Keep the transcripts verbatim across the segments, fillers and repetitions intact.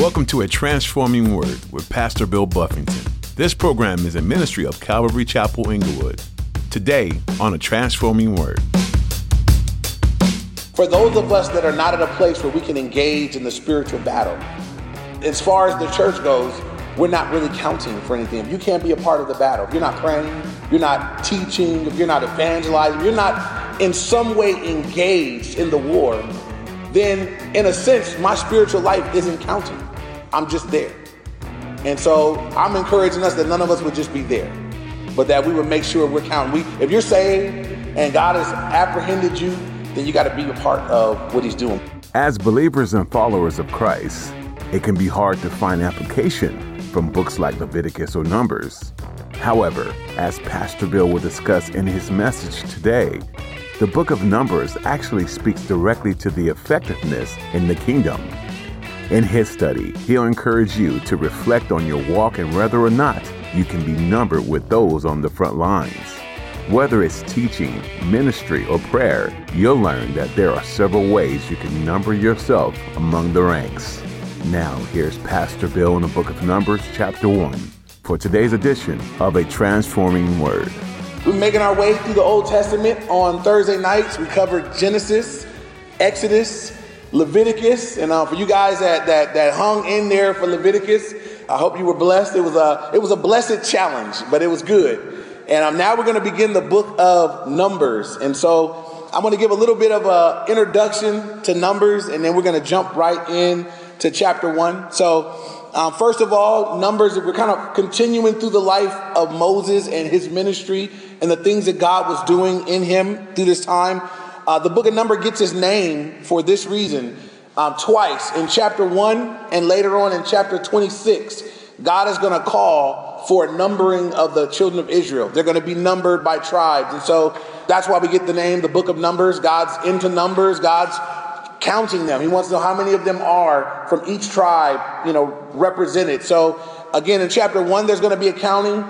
Welcome to A Transforming Word with Pastor Bill Buffington. This program is a ministry of Calvary Chapel Inglewood. Today on A Transforming Word. For those of us that are not at a place where we can engage in the spiritual battle, as far as the church goes, we're not really counting for anything. If you can't be a part of the battle, if you're not praying, you're not teaching, if you're not evangelizing, you're not in some way engaged in the war, then in a sense, my spiritual life isn't counting. I'm just there. And so I'm encouraging us that none of us would just be there, but that we would make sure we're counting. We, if you're saved and God has apprehended you, then you got to be a part of what he's doing. As believers and followers of Christ, it can be hard to find application from books like Leviticus or Numbers. However, as Pastor Bill will discuss in his message today, the book of Numbers actually speaks directly to the effectiveness in the kingdom. In his study, he'll encourage you to reflect on your walk and whether or not you can be numbered with those on the front lines. Whether it's teaching, ministry, or prayer, you'll learn that there are several ways you can number yourself among the ranks. Now, here's Pastor Bill in the book of Numbers, chapter one, for today's edition of A Transforming Word. We're making our way through the Old Testament on Thursday nights. We covered Genesis, Exodus, Leviticus, and uh, for you guys that, that that hung in there for Leviticus, I hope you were blessed. It was a it was a blessed challenge, but it was good. And um, now we're going to begin the book of Numbers. And so I'm going to give a little bit of an introduction to Numbers, and then we're going to jump right in to chapter one. So. Um, first of all, Numbers, we're kind of continuing through the life of Moses and his ministry and the things that God was doing in him through this time. Uh, the book of Numbers gets its name for this reason. Um, twice in chapter one and later on in chapter twenty-six, God is going to call for a numbering of the children of Israel. They're going to be numbered by tribes. And so that's why we get the name, the book of Numbers. God's into numbers. God's counting them. He wants to know how many of them are from each tribe, you know, represented. So again, in chapter one, there's going to be a counting.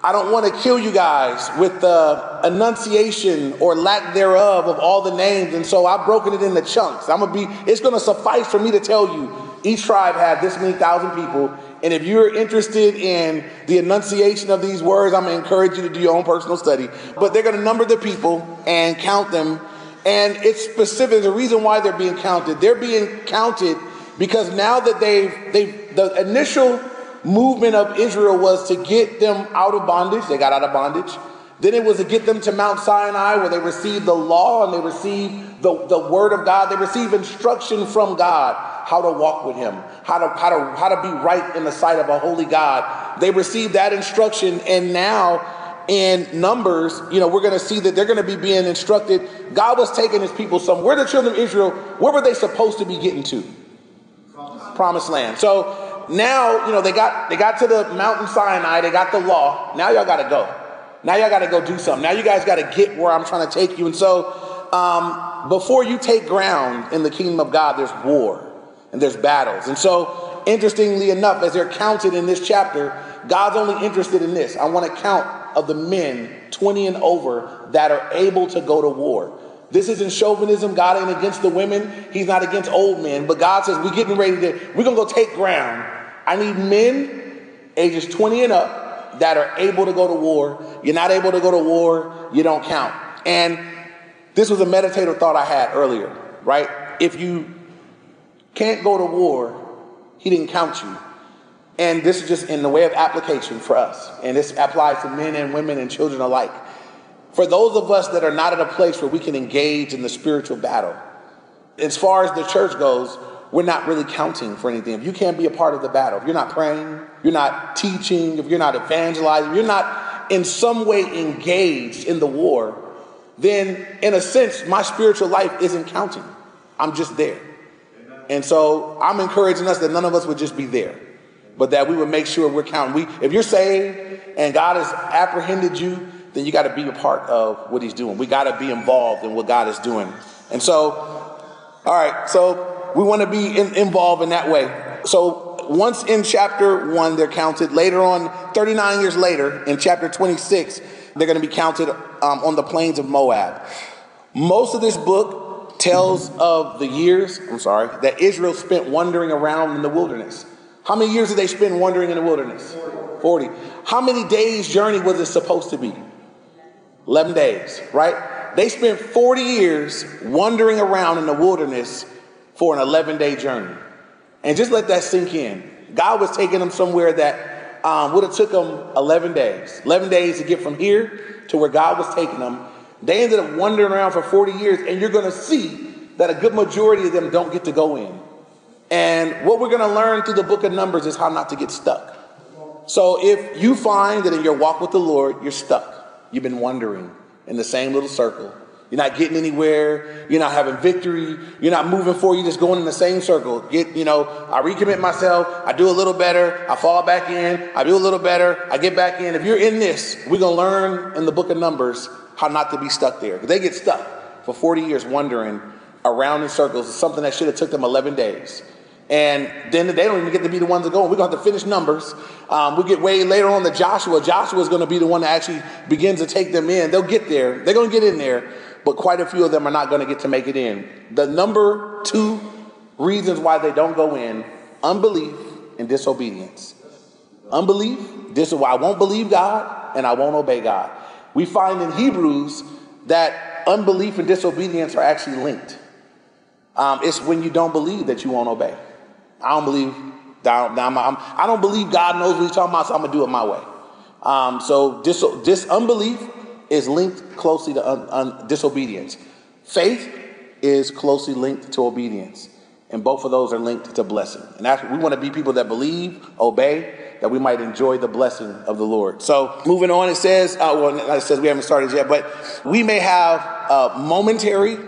I don't want to kill you guys with the enunciation or lack thereof of all the names. And so I've broken it into chunks. I'm going to be, it's going to suffice for me to tell you each tribe had this many thousand people. And if you're interested in the enunciation of these words, I'm going to encourage you to do your own personal study, but they're going to number the people and count them. And it's specific. The reason why they're being counted, they're being counted because now that they've, they've the initial movement of Israel was to get them out of bondage. They got out of bondage. Then it was to get them to Mount Sinai where they received the law and they received the, the word of God. They received instruction from God, how to walk with him, how to, how to, how to be right in the sight of a holy God. They received that instruction. And now in Numbers, you know, we're going to see that they're going to be being instructed. God was taking his people somewhere. The children of Israel, where were they supposed to be getting to? Promised, Promised land. So now, you know, they got they got to the mountain Sinai. They got the law. Now y'all got to go. Now y'all got to go do something. Now you guys got to get where I'm trying to take you. And so um, before you take ground in the kingdom of God, there's war and there's battles. And so interestingly enough, as they're counted in this chapter, God's only interested in this. I want to count of the men twenty and over that are able to go to war. This isn't chauvinism. God ain't against the women. He's not against old men. But God says, we're getting ready to, we're going to go take ground. I need men ages twenty and up that are able to go to war. You're not able to go to war, you don't count. And this was a meditative thought I had earlier, right? If you can't go to war, he didn't count you. And this is just in the way of application for us. And this applies to men and women and children alike. For those of us that are not at a place where we can engage in the spiritual battle, as far as the church goes, we're not really counting for anything. If you can't be a part of the battle, if you're not praying, you're not teaching, if you're not evangelizing, you're not in some way engaged in the war, then in a sense, my spiritual life isn't counting. I'm just there. And so I'm encouraging us that none of us would just be there, but that we would make sure we're counting. We, if you're saved and God has apprehended you, then you got to be a part of what he's doing. We got to be involved in what God is doing. And so, all right, so we want to be in, involved in that way. So once in chapter one, they're counted. Later on, thirty-nine years later, in chapter twenty-six, they're going to be counted um, on the plains of Moab. Most of this book tells of the years, I'm sorry, that Israel spent wandering around in the wilderness. How many years did they spend wandering in the wilderness? forty. How many days' journey was it supposed to be? eleven days, right? They spent forty years wandering around in the wilderness for an eleven-day journey. And just let that sink in. God was taking them somewhere that um, would have took them eleven days. eleven days to get from here to where God was taking them. They ended up wandering around for forty years, and you're going to see that a good majority of them don't get to go in. And what we're going to learn through the book of Numbers is how not to get stuck. So if you find that in your walk with the Lord, you're stuck, you've been wandering in the same little circle, you're not getting anywhere, you're not having victory, you're not moving forward, you're just going in the same circle. Get, you know, I recommit myself, I do a little better, I fall back in, I do a little better, I get back in. If you're in this, we're going to learn in the book of Numbers how not to be stuck there. They get stuck for forty years wandering around in circles. It's something that should have took them eleven days. And then they don't even get to be the ones that go. We're going to have to finish Numbers. Um, we'll get way later on to Joshua. Joshua is going to be the one that actually begins to take them in. They'll get there. They're going to get in there. But quite a few of them are not going to get to make it in. The number two reasons why they don't go in, unbelief and disobedience. Unbelief, this is why I won't believe God and I won't obey God. We find in Hebrews that unbelief and disobedience are actually linked. Um, it's when you don't believe that you won't obey. I don't believe I don't, I'm, I don't believe God knows what he's talking about, so I'm going to do it my way. Um, so dis, dis, unbelief is linked closely to un, un, disobedience. Faith is closely linked to obedience. And both of those are linked to blessing. And that's, we want to be people that believe, obey, that we might enjoy the blessing of the Lord. So moving on, it says, uh, well, it says we haven't started yet, but we may have uh, momentary,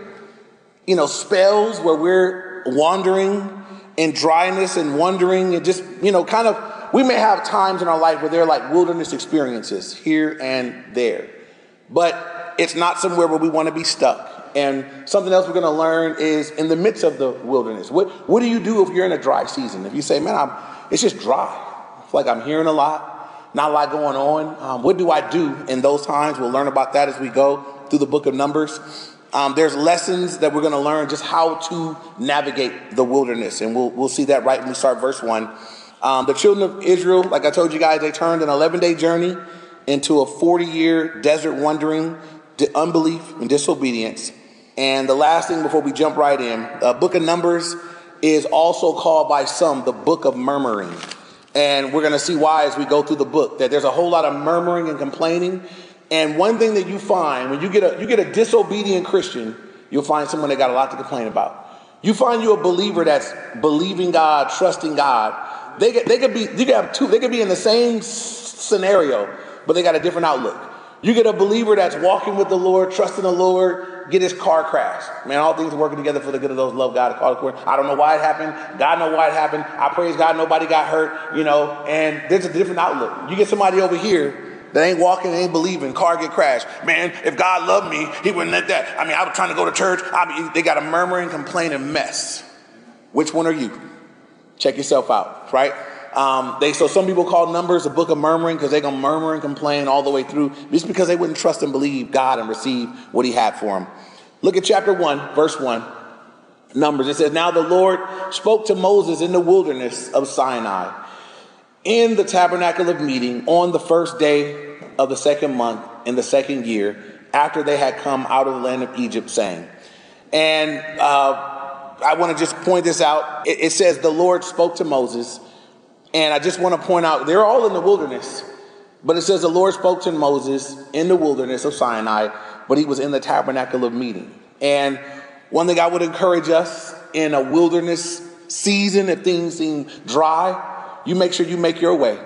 you know, spells where we're wandering in dryness and wandering and just, you know, kind of, we may have times in our life where they're like wilderness experiences here and there, but it's not somewhere where we want to be stuck. And something else we're going to learn is in the midst of the wilderness. What what do you do if you're in a dry season? If you say, man, I'm, it's just dry. I feel like I'm hearing a lot, not a lot going on. Um, what do I do in those times? We'll learn about that as we go through the book of Numbers. Um, there's lessons that we're going to learn just how to navigate the wilderness. And we'll we'll see that right when we start verse one. Um, the children of Israel, like I told you guys, they turned an eleven-day journey into a forty-year desert wandering, unbelief and disobedience. And the last thing before we jump right in, the book of Numbers is also called by some the book of murmuring. And we're going to see why as we go through the book, that there's a whole lot of murmuring and complaining. And one thing that you find when you get a you get a disobedient Christian, you'll find someone that got a lot to complain about. You find you a believer that's believing God, trusting God. They get, they could be you have two. They could be in the same scenario, but they got a different outlook. You get a believer that's walking with the Lord, trusting the Lord, get his car crashed. Man, all things are working together for the good of those who love God. I don't know why it happened. God knows why it happened. I praise God, nobody got hurt, you know. And there's a different outlook. You get somebody over here that ain't walking, ain't believing, car get crashed. Man, if God loved me, he wouldn't let that. I mean, I was trying to go to church. I mean, they got a murmuring, complaining mess. Which one are you? Check yourself out, right? Um, they so some people call Numbers a book of murmuring because they're going to murmur and complain all the way through just because they wouldn't trust and believe God and receive what he had for them. Look at chapter one, verse one, Numbers. It says, now the Lord spoke to Moses in the wilderness of Sinai, in the tabernacle of meeting, on the first day of the second month in the second year, after they had come out of the land of Egypt, saying, and uh, I want to just point this out. It, it says the Lord spoke to Moses. And I just want to point out they're all in the wilderness, but it says the Lord spoke to Moses in the wilderness of Sinai, but he was in the tabernacle of meeting. And one thing I would encourage us in a wilderness season, if things seem dry, you make sure you make your way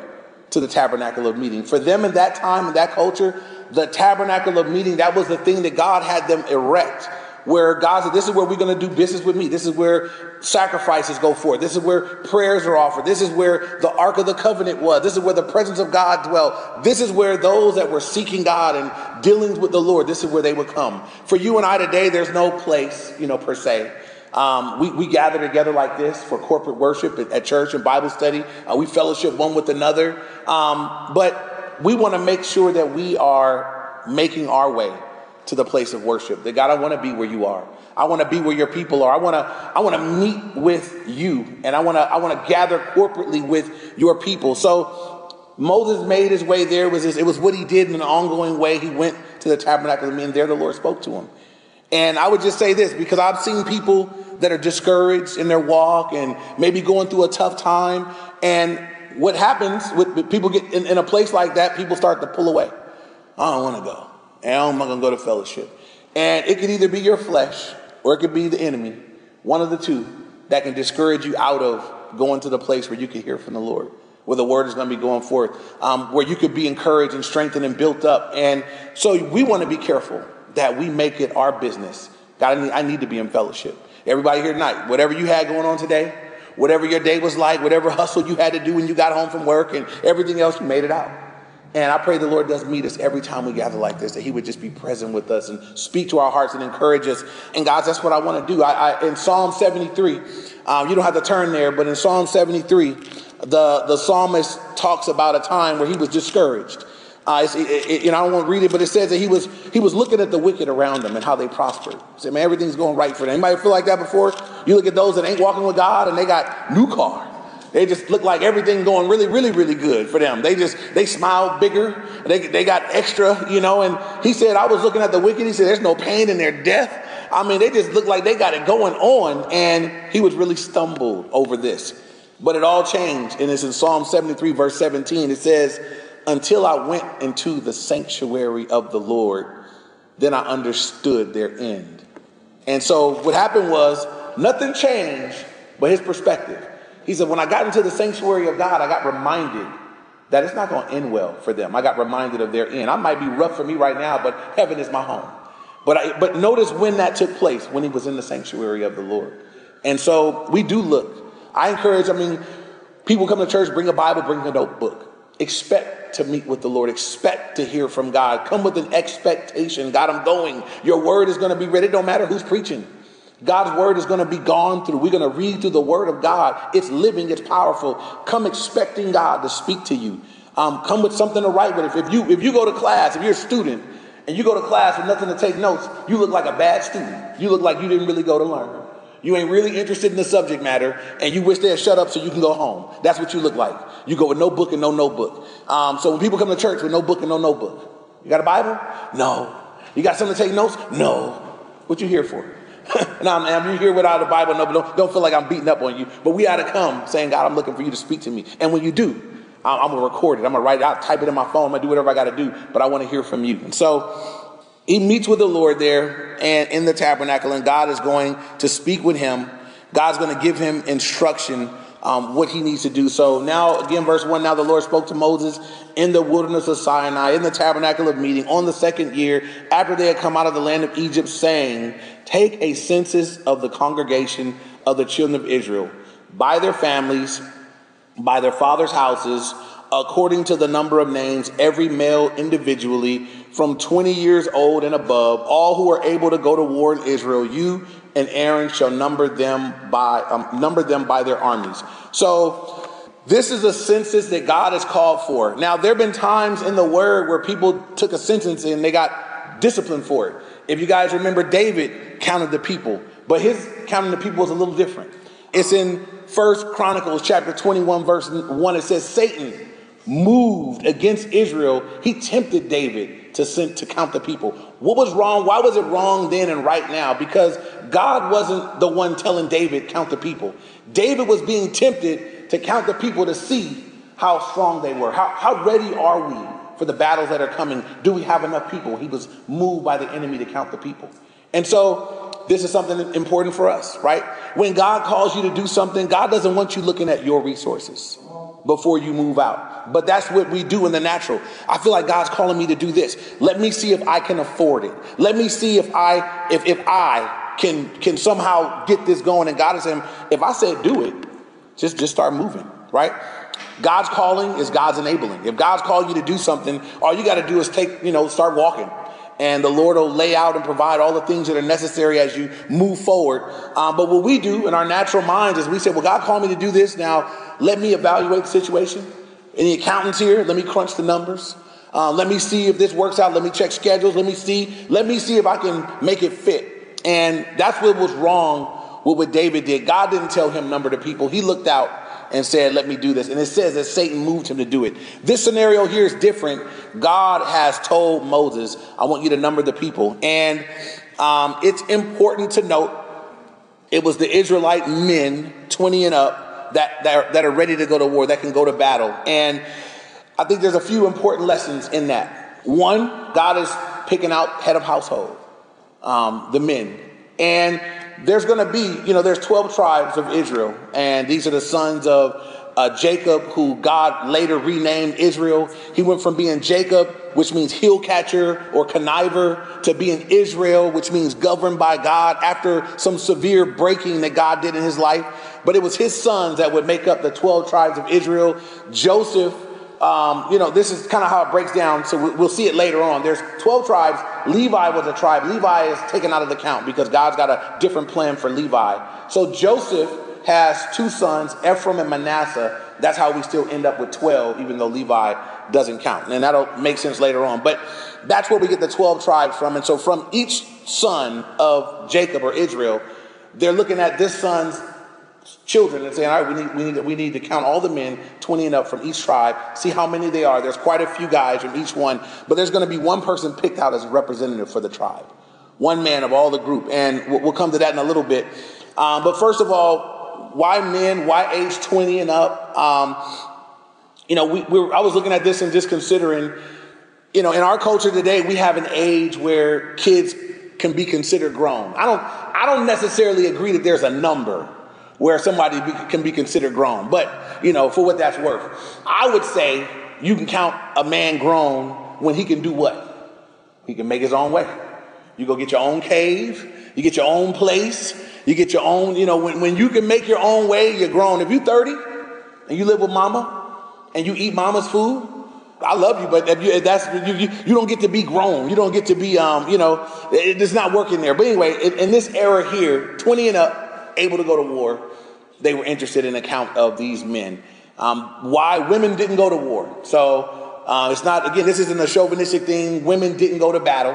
to the tabernacle of meeting. For them in that time, in that culture, the tabernacle of meeting, that was the thing that God had them erect, where God said, this is where we're going to do business with me. This is where sacrifices go forth. This is where prayers are offered. This is where the Ark of the Covenant was. This is where the presence of God dwelt. This is where those that were seeking God and dealings with the Lord, this is where they would come. For you and I today, there's no place, you know, per se. Um, we, we gather together like this for corporate worship at, at church and Bible study. Uh, we fellowship one with another. Um, but we want to make sure that we are making our way to the place of worship. That God, I want to be where you are. I want to be where your people are. I want to I want to meet with you, and I want to I want to gather corporately with your people. So Moses made his way there. It was his, it was what he did in an ongoing way. He went to the tabernacle, and there the Lord spoke to him. And I would just say this, because I've seen people that are discouraged in their walk and maybe going through a tough time. And what happens with people get in, in a place like that, people start to pull away. I don't want to go. And I'm not going to go to fellowship. And it could either be your flesh or it could be the enemy, one of the two, that can discourage you out of going to the place where you can hear from the Lord, where the word is going to be going forth, um, where you could be encouraged and strengthened and built up. And so we want to be careful that we make it our business. God, I need, I need to be in fellowship. Everybody here tonight, whatever you had going on today, whatever your day was like, whatever hustle you had to do when you got home from work and everything else, you made it out. And I pray the Lord does meet us every time we gather like this, that he would just be present with us and speak to our hearts and encourage us. And guys, that's what I want to do. I, I in Psalm seventy-three, um, you don't have to turn there, but in Psalm seventy-three, the, the psalmist talks about a time where he was discouraged. Uh, it's, it, it, you know, I don't want to read it, but it says that he was he was looking at the wicked around him and how they prospered. He said, man, everything's going right for them. Anybody feel like that before? You look at those that ain't walking with God and they got new car. They just look like everything going really, really, really good for them. They just, they smile bigger. They they got extra, you know. And he said, I was looking at the wicked. He said, there's no pain in their death. I mean, they just look like they got it going on. And he was really stumbled over this. But it all changed. And it's in Psalm seventy-three, verse seventeen. It says, until I went into the sanctuary of the Lord, then I understood their end. And so what happened was nothing changed but his perspective. He said, when I got into the sanctuary of God, I got reminded that it's not going to end well for them. I got reminded of their end. I might be rough for me right now, but heaven is my home. But I, but notice when that took place, when he was in the sanctuary of the Lord. And so we do look. I encourage, I mean, people come to church, bring a Bible, bring a notebook. Expect to meet with the Lord. Expect to hear from God. Come with an expectation. God, I'm going. Your word is going to be read. It don't matter who's preaching. God's word is going to be gone through. We're going to read through the word of God. It's living. It's powerful. Come expecting God to speak to you. Um, come with something to write with. If you if you go to class, if you're a student and you go to class with nothing to take notes, you look like a bad student. You look like you didn't really go to learn. You ain't really interested in the subject matter, and you wish they'd shut up so you can go home. That's what you look like. You go with no book and no notebook. Um, so when people come to church with no book and no notebook, you got a Bible? No. You got something to take notes? No. What you here for? Now, man, you're here without a Bible, no, don't, don't feel like I'm beating up on you. But we ought to come saying, God, I'm looking for you to speak to me. And when you do, I'm, I'm going to record it. I'm going to write it out, type it in my phone. I'm going to do whatever I got to do, but I want to hear from you. And so he meets with the Lord there and in the tabernacle, and God is going to speak with him. God's going to give him instruction, um, what he needs to do. So now, again, verse one, now the Lord spoke to Moses in the wilderness of Sinai, in the tabernacle of meeting, on the second year, after they had come out of the land of Egypt, saying, take a census of the congregation of the children of Israel by their families, by their fathers' houses, according to the number of names, every male individually, from twenty years old and above, all who are able to go to war in Israel. You and Aaron shall number them by um, number them by their armies. So this is a census that God has called for. Now, there have been times in the word where people took a census and they got disciplined for it. If you guys remember, David counted the people, but his counting the people was a little different. It's in First Chronicles chapter twenty-one, verse one. It says Satan moved against Israel. He tempted David to send to count the people. What was wrong? Why was it wrong then and right now? Because God wasn't the one telling David count the people. David was being tempted to count the people to see how strong they were. How, how ready are we for the battles that are coming? Do we have enough people? He was moved by the enemy to count the people. And so this is something important for us, right? When God calls you to do something, God doesn't want you looking at your resources before you move out. But that's what we do in the natural. I feel like God's calling me to do this. Let me see if I can afford it. Let me see if I, if, if I can, can somehow get this going. And God is saying, if I said do it, just, just start moving, right? God's calling is God's enabling. If God's called you to do something, all you got to do is take, you know, start walking. And the Lord will lay out and provide all the things that are necessary as you move forward. Um, but what we do in our natural minds is we say, well, God called me to do this. Now, let me evaluate the situation. Any accountants here? Let me crunch the numbers. Uh, let me see if this works out. Let me check schedules. Let me see. Let me see if I can make it fit. And that's what was wrong with what David did. God didn't tell him number the people. He looked out and said, let me do this. And it says that Satan moved him to do it. This scenario here is different. God has told Moses, I want you to number the people. And um, it's important to note it was the Israelite men, twenty and up, that, that, are, that are ready to go to war, that can go to battle. And I think there's a few important lessons in that. One, God is picking out head of household, um, the men. And there's going to be, you know, there's twelve tribes of Israel, and these are the sons of uh, Jacob, who God later renamed Israel. He went from being Jacob, which means heel catcher or conniver, to being Israel, which means governed by God, after some severe breaking that God did in his life. But it was his sons that would make up the twelve tribes of Israel. Joseph, um, you know, this is kind of how it breaks down. So we'll see it later on. There's twelve tribes. Levi was a tribe. Levi is taken out of the count because God's got a different plan for Levi. So Joseph has two sons, Ephraim and Manasseh. That's how we still end up with twelve, even though Levi doesn't count. And that'll make sense later on. But that's where we get the twelve tribes from. And so from each son of Jacob or Israel, they're looking at this son's children and saying, all right, we need, we need, we need to count all the men, twenty and up from each tribe, see how many they are. There's quite a few guys from each one, but there's going to be one person picked out as a representative for the tribe, one man of all the group. And we'll come to that in a little bit. Um, but first of all, why men? Why age twenty and up? Um, you know, we, we were, I was looking at this and just considering, you know, in our culture today, we have an age where kids can be considered grown. I don't, I don't necessarily agree that there's a number where somebody be, can be considered grown. But, you know, for what that's worth, I would say you can count a man grown when he can do what? He can make his own way. You go get your own cave. You get your own place. You get your own, you know, when, when you can make your own way, you're grown. If you're thirty and you live with mama and you eat mama's food, I love you, but if you, if that's, you, you, you don't get to be grown. You don't get to be, um, you know, it, it's not working there. But anyway, in, in this era here, twenty and up, able to go to war, they were interested in a count of these men. Um, why women didn't go to war? So uh, it's not, again, this isn't a chauvinistic thing. Women didn't go to battle.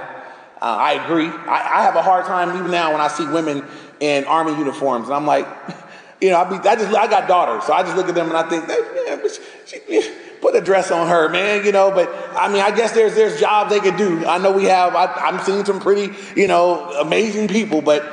Uh, I agree. I, I have a hard time even now when I see women in army uniforms, and I'm like, you know, I, be, I just I got daughters, so I just look at them and I think, yeah, she, she, put a dress on her, man, you know. But I mean, I guess there's there's jobs they could do. I know we have. I, I'm seeing some pretty, you know, amazing people, but.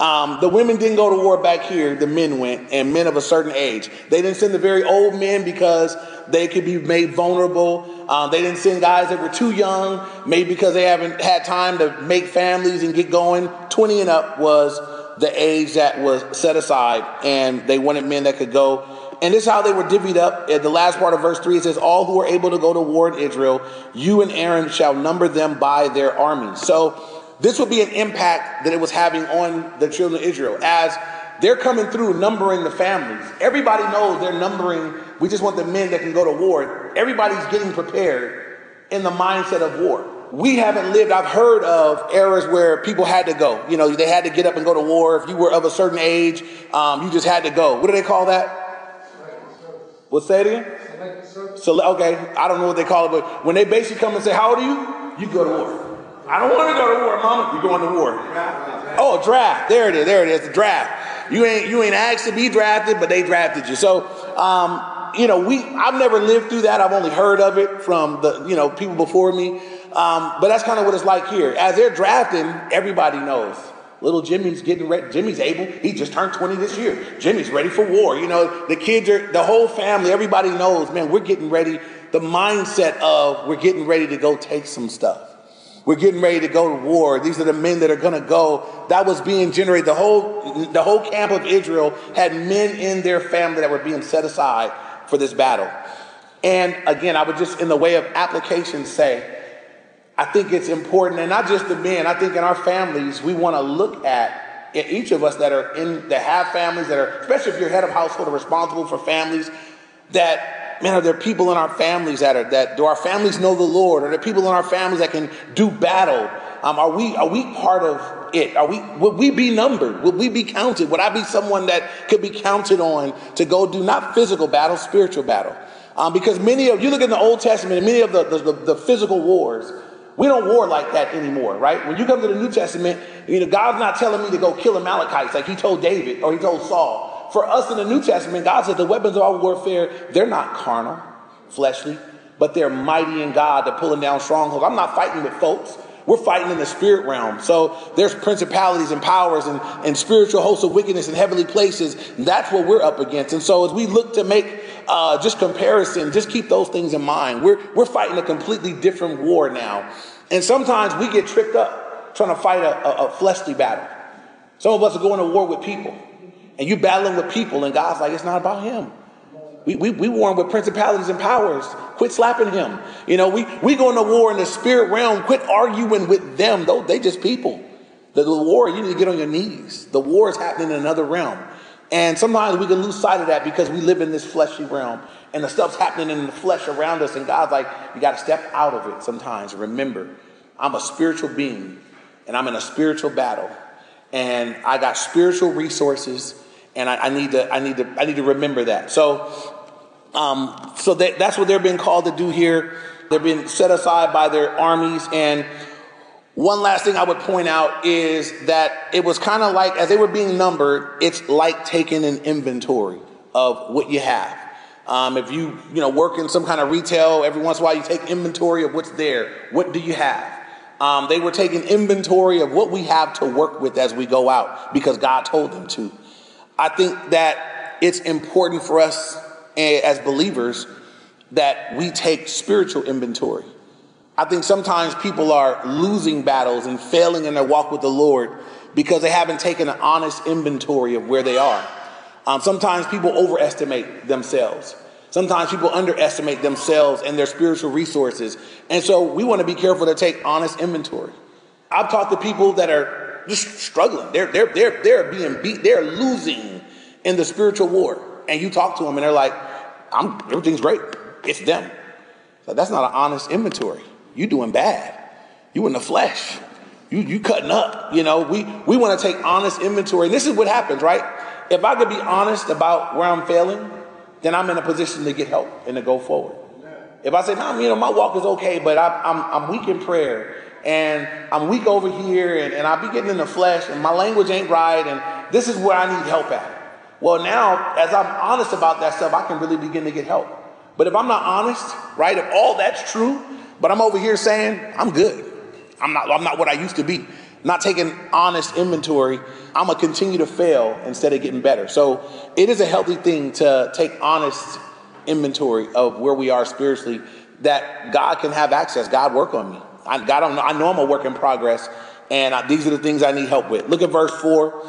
Um, the women didn't go to war back here. The men went, and men of a certain age. They didn't send the very old men because they could be made vulnerable. Um, they didn't send guys that were too young, maybe because they haven't had time to make families and get going. twenty and up was the age that was set aside, and they wanted men that could go. And this is how they were divvied up. At the last part of verse three, it says, all who are able to go to war in Israel, you and Aaron shall number them by their armies. So this would be an impact that it was having on the children of Israel as they're coming through numbering the families. Everybody knows they're numbering. We just want the men that can go to war. Everybody's getting prepared in the mindset of war. We haven't lived. I've heard of eras where people had to go. You know, they had to get up and go to war. If you were of a certain age, um, you just had to go. What do they call that? What's that again? So, okay. I don't know what they call it, but when they basically come and say, how old are you? You go to war. I don't want to go to war, mama. You're going to war. Oh, draft. There it is. There it is. The draft. You ain't you ain't asked to be drafted, but they drafted you. So, um, you know, we I've never lived through that. I've only heard of it from the, you know, people before me. Um, but that's kind of what it's like here. As they're drafting, everybody knows. Little Jimmy's getting ready. Jimmy's able. He just turned twenty this year. Jimmy's ready for war. You know, the kids are, the whole family, everybody knows, man, we're getting ready. The mindset of we're getting ready to go take some stuff. We're getting ready to go to war. These are the men that are going to go. That was being generated. The whole, the whole camp of Israel had men in their family that were being set aside for this battle. And again, I would just, in the way of application, say, I think it's important, and not just the men. I think in our families, we want to look at each of us that are in, that have families that are, especially if you're head of household or responsible for families, that, man, are there people in our families that are, that do our families know the Lord? Are there people in our families that can do battle? Um, are we, are we part of it? Are we, would we be numbered? Would we be counted? Would I be someone that could be counted on to go do not physical battle, spiritual battle? Um, because many of, you look in the Old Testament, many of the, the, the physical wars We don't war like that anymore, right? When you come to the New Testament, you know, God's not telling me to go kill Amalekites like he told David or he told Saul. For us in the New Testament, God said the weapons of our warfare, they're not carnal, fleshly, but they're mighty in God to pulling down strongholds. I'm not fighting with folks. We're fighting in the spirit realm. So there's principalities and powers and, and spiritual hosts of wickedness in heavenly places. That's what we're up against. And so as we look to make Uh, just comparison, just keep those things in mind. We're we're fighting a completely different war now. And sometimes we get tripped up trying to fight a, a, a fleshly battle. Some of us are going to war with people. And you're battling with people, and God's like, it's not about him. We we, we war with principalities and powers. Quit slapping him. You know, we, we going to war in the spirit realm. Quit arguing with them. Though they just people. The, the war, you need to get on your knees. The war is happening in another realm. And sometimes we can lose sight of that because we live in this fleshy realm and the stuff's happening in the flesh around us. And God's like, you got to step out of it sometimes. Remember, I'm a spiritual being and I'm in a spiritual battle and I got spiritual resources and I, I need to I need to I need to remember that. So um, so that, that's what they're being called to do here. They're being set aside by their armies. And one last thing I would point out is that it was kind of like, as they were being numbered, it's like taking an inventory of what you have. Um, if you, you know, work in some kind of retail, every once in a while you take inventory of what's there. What do you have? Um, they were taking inventory of what we have to work with as we go out because God told them to. I think that it's important for us as believers that we take spiritual inventory. I think sometimes people are losing battles and failing in their walk with the Lord because they haven't taken an honest inventory of where they are. Um, sometimes people overestimate themselves. Sometimes people underestimate themselves and their spiritual resources. And so we want to be careful to take honest inventory. I've talked to people that are just struggling. They're, they're, they're, they're being beat. They're losing in the spiritual war. And you talk to them and they're like, I'm, everything's great. It's them. So that's not an honest inventory. You doing bad. You in the flesh. You you cutting up. You know, we, we want to take honest inventory. And this is what happens, right? If I could be honest about where I'm failing, then I'm in a position to get help and to go forward. If I say, no, nah, you know, my walk is okay, but I, I'm I'm weak in prayer and I'm weak over here and, and I be getting in the flesh and my language ain't right and this is where I need help at. Well, now, as I'm honest about that stuff, I can really begin to get help. But if I'm not honest, right, if all that's true, but I'm over here saying, I'm good. I'm not I'm not what I used to be. Not taking honest inventory. I'm going to continue to fail instead of getting better. So it is a healthy thing to take honest inventory of where we are spiritually, that God can have access. God, work on me. I, God, I, know, I know I'm a work in progress, and I, these are the things I need help with. Look at verse four.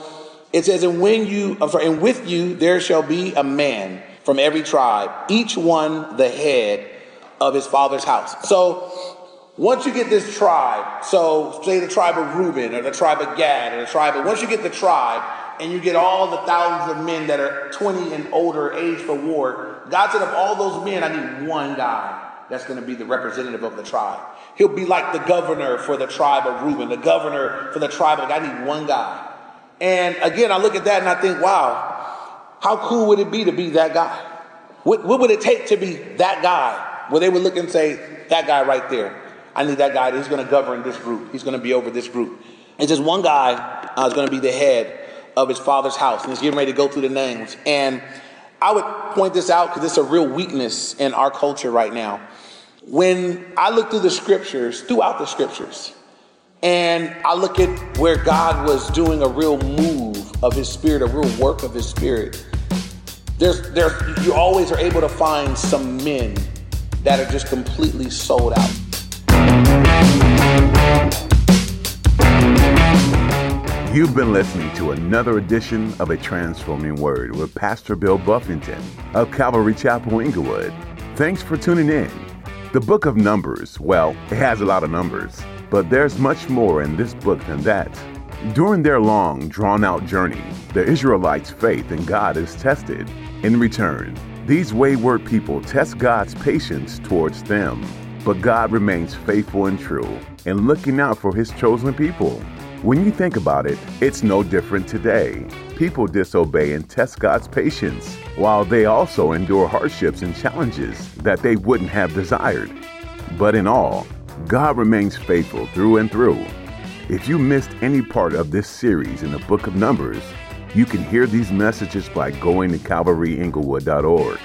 It says, and when you, I'm sorry, and with you there shall be a man from every tribe, each one the head of his father's house. So once you get this tribe, so say the tribe of Reuben or the tribe of Gad or the tribe, but once you get the tribe and you get all the thousands of men that are twenty and older age for war, God said of all those men, I need one guy that's going to be the representative of the tribe. He'll be like the governor for the tribe of Reuben, the governor for the tribe of, I need one guy. And again, I look at that and I think, wow, how cool would it be to be that guy? What, what would it take to be that guy? Well, they would look and say, that guy right there. I need that guy. He's going to govern this group. He's going to be over this group. It's just one guy uh, is going to be the head of his father's house. And he's getting ready to go through the names. And I would point this out because it's a real weakness in our culture right now. When I look through the scriptures, throughout the scriptures, and I look at where God was doing a real move of his spirit, a real work of his spirit, there's, there's, you always are able to find some men that are just completely sold out. You've been listening to another edition of A Transforming Word with Pastor Bill Buffington of Calvary Chapel Inglewood. Thanks for tuning in. The book of Numbers, well, it has a lot of numbers, but there's much more in this book than that. During their long, drawn-out journey, the Israelites' faith in God is tested. In return, these wayward people test God's patience towards them, but God remains faithful and true in looking out for his chosen people. When you think about it, it's no different today. People disobey and test God's patience, while they also endure hardships and challenges that they wouldn't have desired. But in all, God remains faithful through and through. If you missed any part of this series in the book of Numbers, you can hear these messages by going to Calvary Inglewood dot org.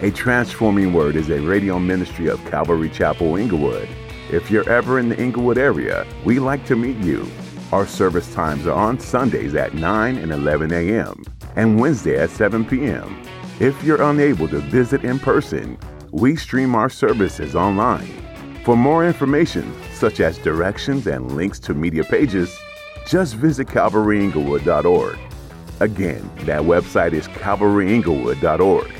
A Transforming Word is a radio ministry of Calvary Chapel Inglewood. If you're ever in the Inglewood area, we'd like to meet you. Our service times are on Sundays at nine and eleven a.m. and Wednesday at seven p.m. If you're unable to visit in person, we stream our services online. For more information, such as directions and links to media pages, just visit Calvary Inglewood dot org. Again, that website is Calvary Inglewood dot org.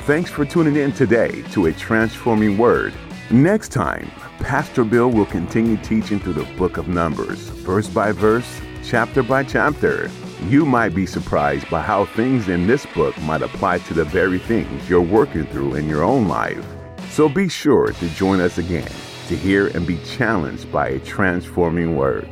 Thanks for tuning in today to A Transforming Word. Next time, Pastor Bill will continue teaching through the book of Numbers, verse by verse, chapter by chapter. You might be surprised by how things in this book might apply to the very things you're working through in your own life. So be sure to join us again to hear and be challenged by A Transforming Word.